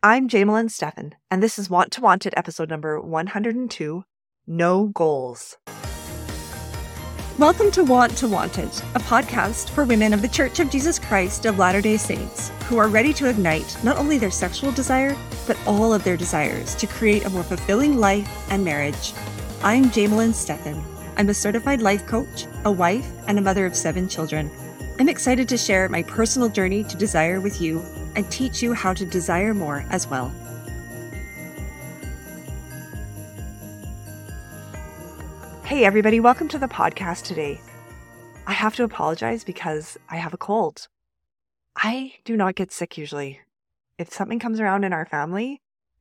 I'm Jamelyn Stephan, and this is Want to Wanted, episode number 102, No Goals. Welcome to Want to Wanted, a podcast for women of the Church of Jesus Christ of Latter-day Saints who are ready to ignite not only their sexual desire, but all of their desires to create a more fulfilling life and marriage. I'm Jamelyn Stephan. I'm a certified life coach, a wife, and a mother of 7 children. I'm excited to share my personal journey to desire with you and teach you how to desire more as well. Hey everybody, welcome to the podcast today. I have to apologize because I have a cold. I do not get sick usually. If something comes around in our family,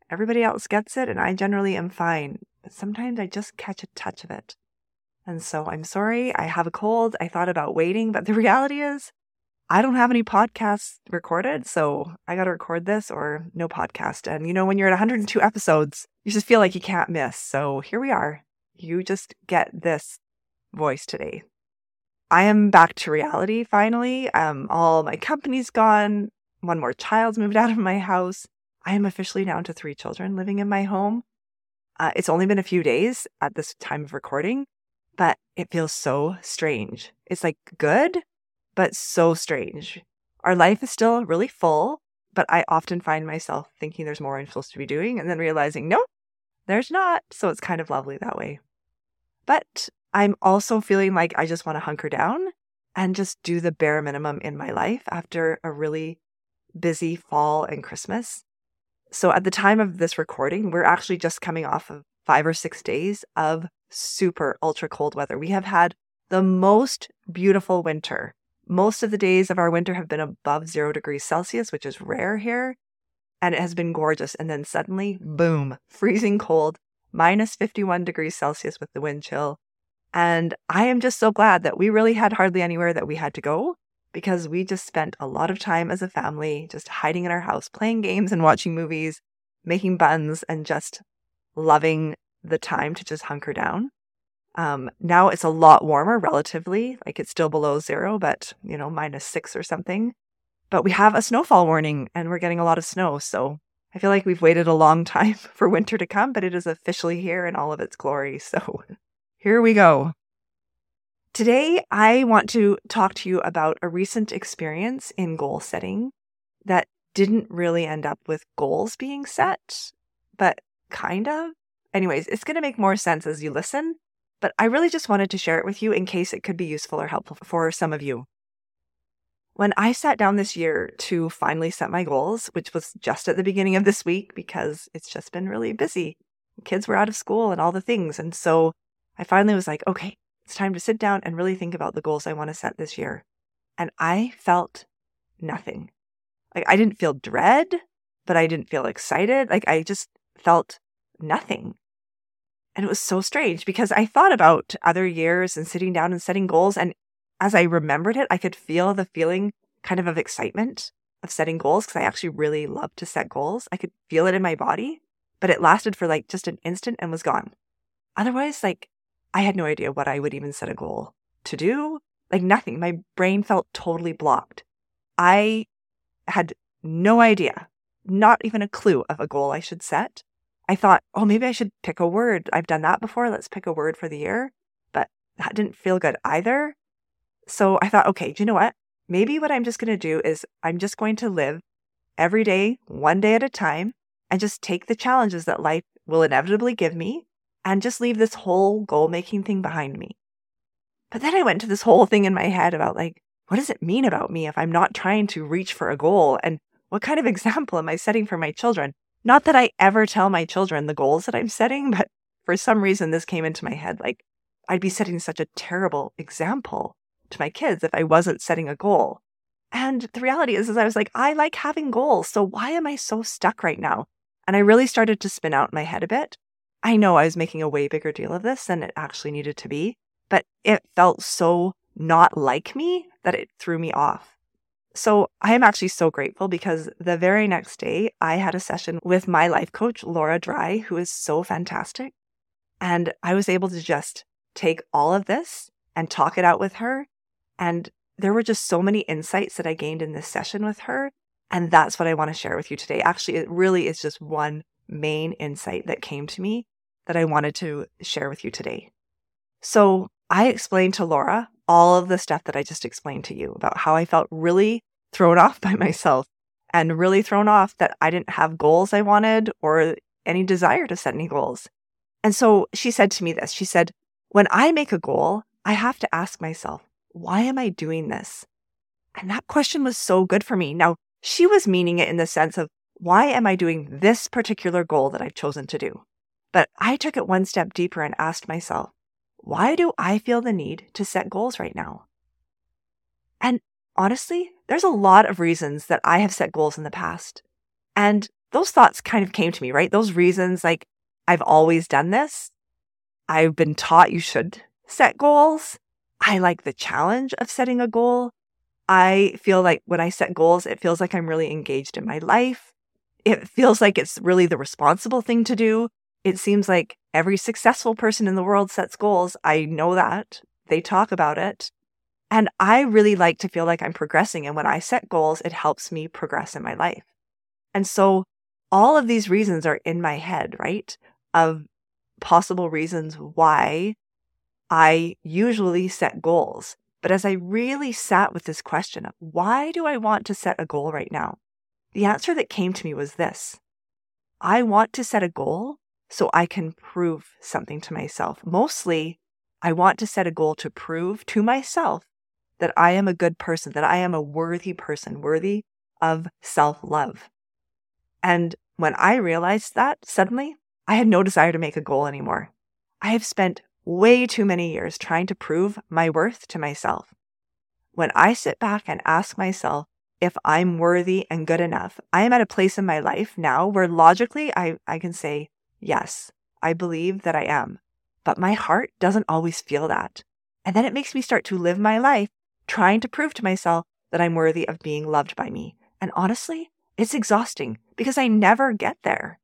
everybody else gets it and I generally am fine. But sometimes I just catch a touch of it. And so I'm sorry, I have a cold. I thought about waiting, but the reality is I don't have any podcasts recorded, so I got to record this or no podcast. And you know, when you're at 102 episodes, you just feel like you can't miss. So here we are. You just get this voice today. I am back to reality finally. All my company's gone. One more child's moved out of my house. I am officially down to 3 children living in my home. It's only been a few days at this time of recording, but it feels so strange. It's like good, but so strange. Our life is still really full, but I often find myself thinking there's more I'm supposed to be doing and then realizing, nope, there's not. So it's kind of lovely that way. But I'm also feeling like I just want to hunker down and just do the bare minimum in my life after a really busy fall and Christmas. So at the time of this recording, we're actually just coming off of 5 or 6 days of super ultra cold weather. We have had the most beautiful winter. Most of the days of our winter have been above 0 degrees Celsius, which is rare here. And it has been gorgeous. And then suddenly, boom, freezing cold, minus 51 degrees Celsius with the wind chill. And I am just so glad that we really had hardly anywhere that we had to go because we just spent a lot of time as a family just hiding in our house, playing games and watching movies, making buns and just loving the time to just hunker down. Now it's a lot warmer relatively, like it's still below 0, but you know, -6 or something. But we have a snowfall warning and we're getting a lot of snow. So I feel like we've waited a long time for winter to come, but it is officially here in all of its glory. So here we go. Today, I want to talk to you about a recent experience in goal setting that didn't really end up with goals being set, but kind of. Anyways, it's going to make more sense as you listen, but I really just wanted to share it with you in case it could be useful or helpful for some of you. When I sat down this year to finally set my goals, which was just at the beginning of this week because it's just been really busy. Kids were out of school and all the things. And so I finally was like, okay, it's time to sit down and really think about the goals I want to set this year. And I felt nothing. Like I didn't feel dread, but I didn't feel excited. Like I just felt nothing. And it was so strange because I thought about other years and sitting down and setting goals, and as I remembered it, I could feel the feeling kind of excitement of setting goals because I actually really love to set goals. I could feel it in my body, but it lasted for like just an instant and was gone. Otherwise, like I had no idea what I would even set a goal to do, like nothing. My brain felt totally blocked. I had no idea, not even a clue of a goal I should set. I thought, oh, maybe I should pick a word. I've done that before. Let's pick a word for the year. But that didn't feel good either. So I thought, okay, do you know what? Maybe what I'm just going to do is I'm just going to live every day, one day at a time, and just take the challenges that life will inevitably give me and just leave this whole goal-making thing behind me. But then I went to this whole thing in my head about like, what does it mean about me if I'm not trying to reach for a goal? And what kind of example am I setting for my children? Not that I ever tell my children the goals that I'm setting, but for some reason this came into my head, like I'd be setting such a terrible example to my kids if I wasn't setting a goal. And the reality is I was like, I like having goals. So why am I so stuck right now? And I really started to spin out in my head a bit. I know I was making a way bigger deal of this than it actually needed to be, but it felt so not like me that it threw me off. So I am actually so grateful because the very next day I had a session with my life coach, Laura Dry, who is so fantastic. And I was able to just take all of this and talk it out with her. And there were just so many insights that I gained in this session with her And that's what I want to share with you today. Actually, it really is just one main insight that came to me that I wanted to share with you today. So I explained to Laura all of the stuff that I just explained to you about how I felt really thrown off by myself and really thrown off that I didn't have goals I wanted or any desire to set any goals. And so she said to me this, she said, when I make a goal, I have to ask myself, why am I doing this? And that question was so good for me. Now, she was meaning it in the sense of, why am I doing this particular goal that I've chosen to do? But I took it one step deeper and asked myself, why do I feel the need to set goals right now? And honestly, there's a lot of reasons that I have set goals in the past. And those thoughts kind of came to me, right? Those reasons, like, I've always done this. I've been taught you should set goals. I like the challenge of setting a goal. I feel like when I set goals, it feels like I'm really engaged in my life. It feels like it's really the responsible thing to do. It seems like every successful person in the world sets goals. I know that. They talk about it. And I really like to feel like I'm progressing. And when I set goals, it helps me progress in my life. And so all of these reasons are in my head, right? Of possible reasons why I usually set goals. But as I really sat with this question of why do I want to set a goal right now? The answer that came to me was this. I want to set a goal so I can prove something to myself. Mostly, I want to set a goal to prove to myself that I am a good person, that I am a worthy person, worthy of self-love. And when I realized that, suddenly, I had no desire to make a goal anymore. I have spent way too many years trying to prove my worth to myself. When I sit back and ask myself if I'm worthy and good enough, I am at a place in my life now where logically I can say, yes, I believe that I am. But my heart doesn't always feel that. And then it makes me start to live my life trying to prove to myself that I'm worthy of being loved by me. And honestly, it's exhausting because I never get there.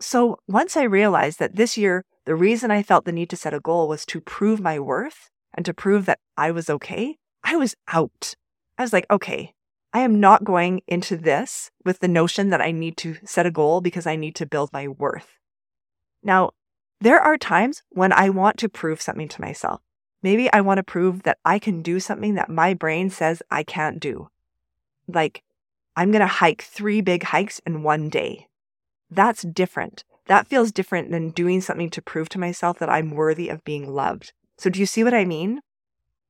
So once I realized that this year, the reason I felt the need to set a goal was to prove my worth and to prove that I was okay, I was out. I was like, okay, I am not going into this with the notion that I need to set a goal because I need to build my worth. Now, there are times when I want to prove something to myself. Maybe I want to prove that I can do something that my brain says I can't do. Like, I'm going to hike 3 big hikes in one day. That's different. That feels different than doing something to prove to myself that I'm worthy of being loved. So do you see what I mean?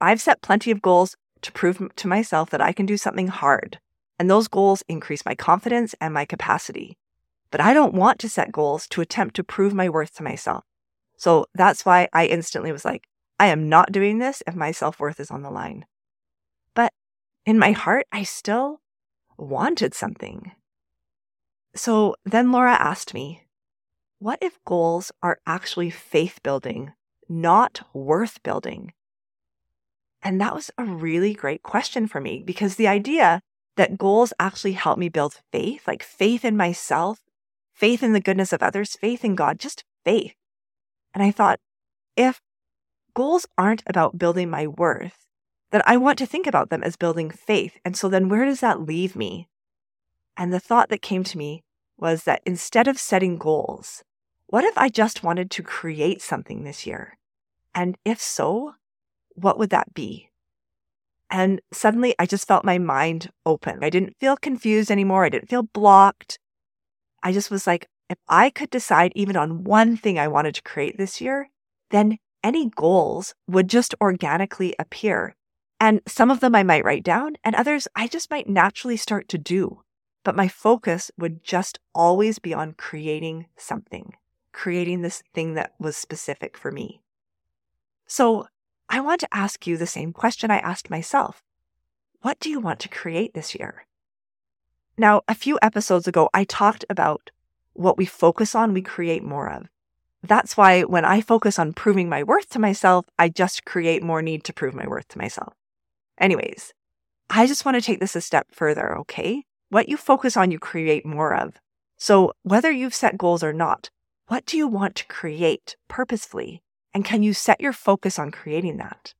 I've set plenty of goals to prove to myself that I can do something hard. And those goals increase my confidence and my capacity. But I don't want to set goals to attempt to prove my worth to myself. So that's why I instantly was like, I am not doing this if my self-worth is on the line. But in my heart, I still wanted something. So then Laura asked me, what if goals are actually faith-building, not worth-building? And that was a really great question for me, because the idea that goals actually help me build faith, like faith in myself, faith in the goodness of others, faith in God, just faith. And I thought, if goals aren't about building my worth, then I want to think about them as building faith. And so then where does that leave me? And the thought that came to me was that instead of setting goals, what if I just wanted to create something this year? And if so, what would that be? And suddenly I just felt my mind open. I didn't feel confused anymore. I didn't feel blocked. I just was like, if I could decide even on one thing I wanted to create this year, then any goals would just organically appear. And some of them I might write down and others I just might naturally start to do. But my focus would just always be on creating something, creating this thing that was specific for me. So I want to ask you the same question I asked myself. What do you want to create this year? Now, a few episodes ago, I talked about what we focus on, we create more of. That's why when I focus on proving my worth to myself, I just create more need to prove my worth to myself. Anyways, I just want to take this a step further, okay? What you focus on, you create more of. So whether you've set goals or not, what do you want to create purposefully? And can you set your focus on creating that?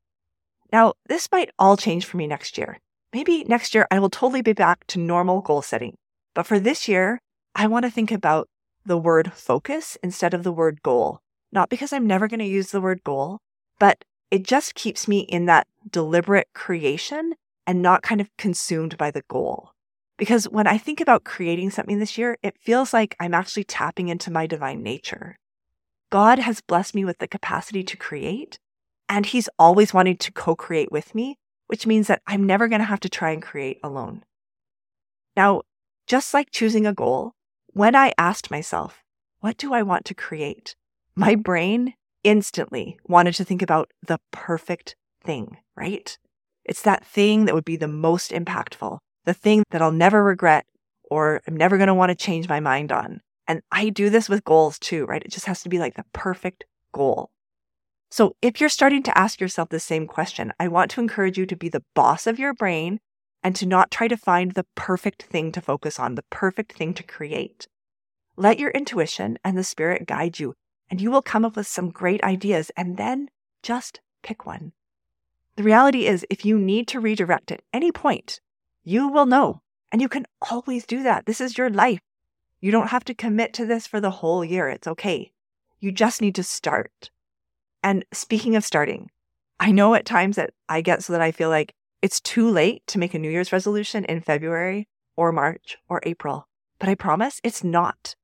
Now, this might all change for me next year. maybe next year I will totally be back to normal goal setting. But for this year, I want to think about the word focus instead of the word goal. Not because I'm never going to use the word goal, but it just keeps me in that deliberate creation and not kind of consumed by the goal. Because when I think about creating something this year, it feels like I'm actually tapping into my divine nature. God has blessed me with the capacity to create, and he's always wanted to co-create with me, which means that I'm never going to have to try and create alone. Now, just like choosing a goal, when I asked myself, what do I want to create? My brain instantly wanted to think about the perfect thing, right? It's that thing that would be the most impactful, the thing that I'll never regret or I'm never going to want to change my mind on. And I do this with goals too, right? It just has to be like the perfect goal. So if you're starting to ask yourself the same question, I want to encourage you to be the boss of your brain and to not try to find the perfect thing to focus on, the perfect thing to create. Let your intuition and the spirit guide you, and you will come up with some great ideas, and then just pick one. The reality is, if you need to redirect at any point, you will know, and you can always do that. This is your life. You don't have to commit to this for the whole year. It's okay. You just need to start. And speaking of starting, I know at times that I get so that I feel like it's too late to make a New Year's resolution in February or March or April, but I promise it's not.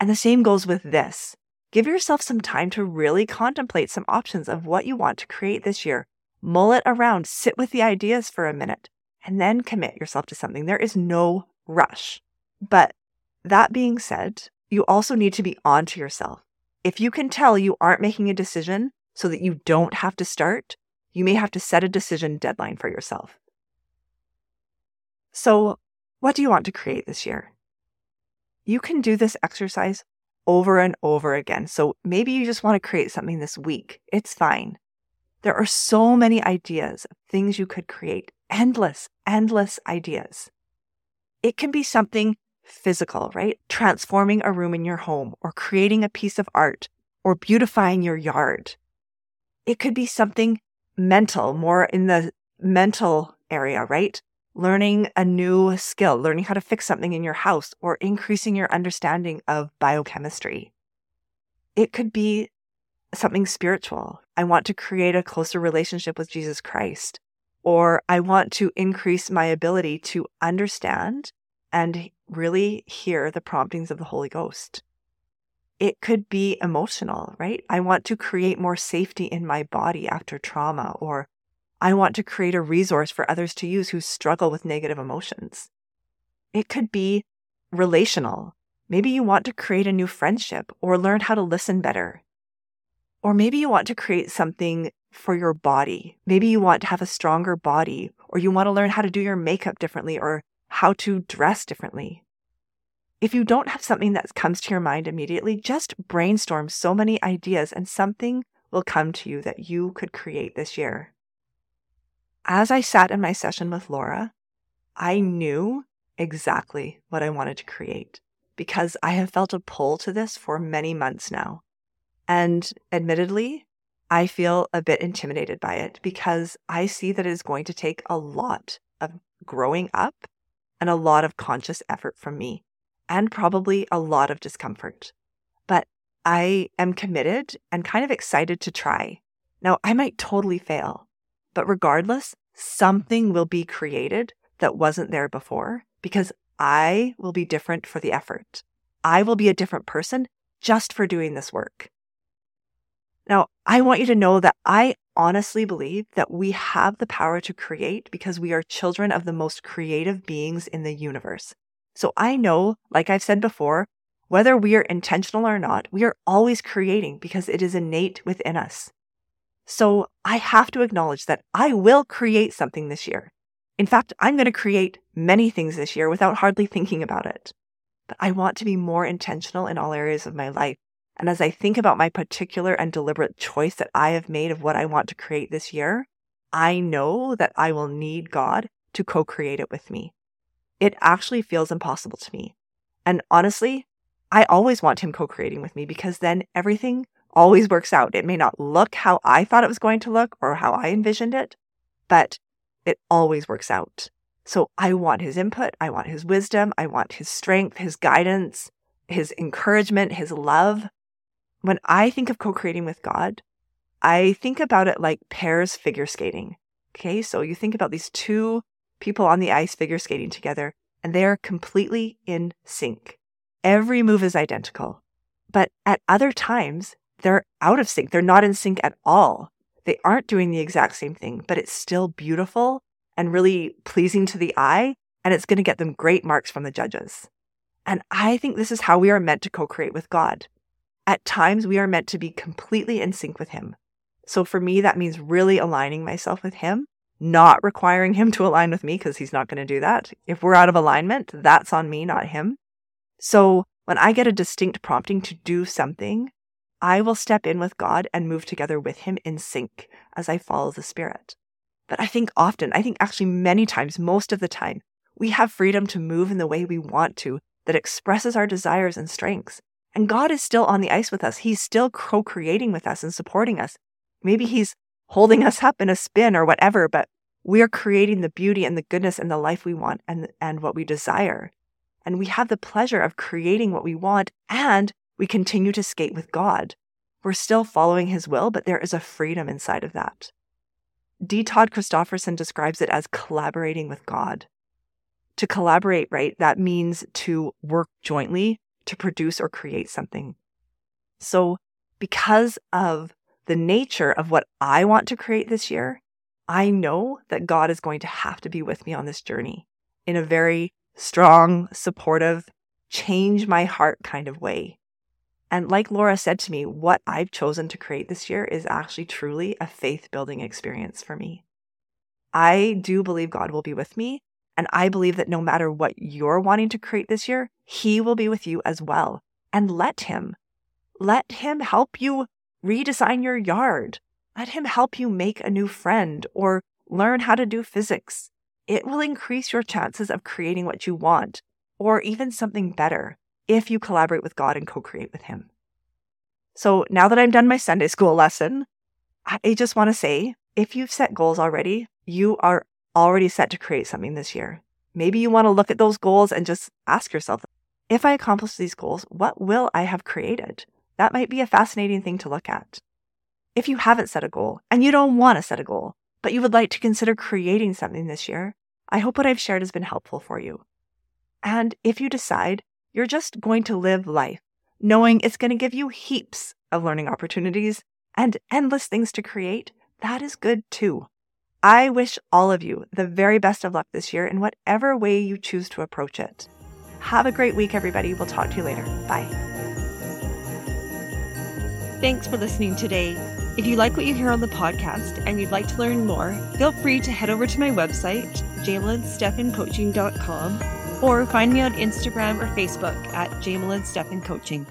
And the same goes with this. Give yourself some time to really contemplate some options of what you want to create this year. Mull it around, sit with the ideas for a minute, and then commit yourself to something. There is no rush. But that being said, you also need to be on to yourself. If you can tell you aren't making a decision so that you don't have to start, you may have to set a decision deadline for yourself. So, what do you want to create this year? You can do this exercise over and over again. So maybe you just want to create something this week. It's fine. There are so many ideas of things you could create. Endless, endless ideas. It can be something physical, right? Transforming a room in your home, or creating a piece of art, or beautifying your yard. It could be something mental, more in the mental area, right? Learning a new skill, learning how to fix something in your house, or increasing your understanding of biochemistry. It could be something spiritual. I want to create a closer relationship with Jesus Christ, or I want to increase my ability to understand and really hear the promptings of the Holy Ghost. It could be emotional, right? I want to create more safety in my body after trauma, or I want to create a resource for others to use who struggle with negative emotions. It could be relational. Maybe you want to create a new friendship or learn how to listen better. Or maybe you want to create something for your body. Maybe you want to have a stronger body, or you want to learn how to do your makeup differently, or how to dress differently. If you don't have something that comes to your mind immediately, just brainstorm so many ideas and something will come to you that you could create this year. As I sat in my session with Laura, I knew exactly what I wanted to create because I have felt a pull to this for many months now. And admittedly, I feel a bit intimidated by it because I see that it is going to take a lot of growing up and a lot of conscious effort from me, and probably a lot of discomfort. But I am committed and kind of excited to try. Now, I might totally fail, but regardless, something will be created that wasn't there before because I will be different for the effort. I will be a different person just for doing this work. Now, I want you to know that I honestly believe that we have the power to create because we are children of the most creative beings in the universe. So I know, like I've said before, whether we are intentional or not, we are always creating because it is innate within us. So I have to acknowledge that I will create something this year. In fact, I'm going to create many things this year without hardly thinking about it. But I want to be more intentional in all areas of my life. And as I think about my particular and deliberate choice that I have made of what I want to create this year, I know that I will need God to co-create it with me. It actually feels impossible to me. And honestly, I always want him co-creating with me because then everything always works out. It may not look how I thought it was going to look or how I envisioned it, but it always works out. So I want his input. I want his wisdom. I want his strength, his guidance, his encouragement, his love. When I think of co-creating with God, I think about it like pairs figure skating. Okay, so you think about these two people on the ice figure skating together, and they are completely in sync. Every move is identical. But at other times, they're out of sync. They're not in sync at all. They aren't doing the exact same thing, but it's still beautiful and really pleasing to the eye, and it's going to get them great marks from the judges. And I think this is how we are meant to co-create with God. At times, we are meant to be completely in sync with Him. So for me, that means really aligning myself with Him, not requiring Him to align with me because He's not going to do that. If we're out of alignment, that's on me, not Him. So when I get a distinct prompting to do something, I will step in with God and move together with Him in sync as I follow the Spirit. But I think many times, most of the time, we have freedom to move in the way we want to that expresses our desires and strengths. And God is still on the ice with us. He's still co-creating with us and supporting us. Maybe He's holding us up in a spin or whatever, but we are creating the beauty and the goodness and the life we want and what we desire. And we have the pleasure of creating what we want, and we continue to skate with God. We're still following His will, but there is a freedom inside of that. D. Todd Christofferson describes it as collaborating with God. To collaborate, right, that means to work jointly to produce or create something. So because of the nature of what I want to create this year, I know that God is going to have to be with me on this journey in a very strong, supportive, change my heart kind of way. And like Laura said to me, what I've chosen to create this year is actually truly a faith-building experience for me. I do believe God will be with me, and I believe that no matter what you're wanting to create this year, He will be with you as well. And let Him help you redesign your yard. Let Him help you make a new friend or learn how to do physics. It will increase your chances of creating what you want or even something better if you collaborate with God and co-create with Him. So now that I'm done my Sunday school lesson, I just want to say, if you've set goals already, you are already set to create something this year. Maybe you want to look at those goals and just ask yourself, if I accomplish these goals, what will I have created? That might be a fascinating thing to look at. If you haven't set a goal and you don't want to set a goal, but you would like to consider creating something this year, I hope what I've shared has been helpful for you. And if you decide you're just going to live life, knowing it's going to give you heaps of learning opportunities and endless things to create, that is good too. I wish all of you the very best of luck this year in whatever way you choose to approach it. Have a great week, everybody. We'll talk to you later. Bye. Thanks for listening today. If you like what you hear on the podcast and you'd like to learn more, feel free to head over to my website, jamelynstephancoaching.com, or find me on Instagram or Facebook at jamelynstephancoaching.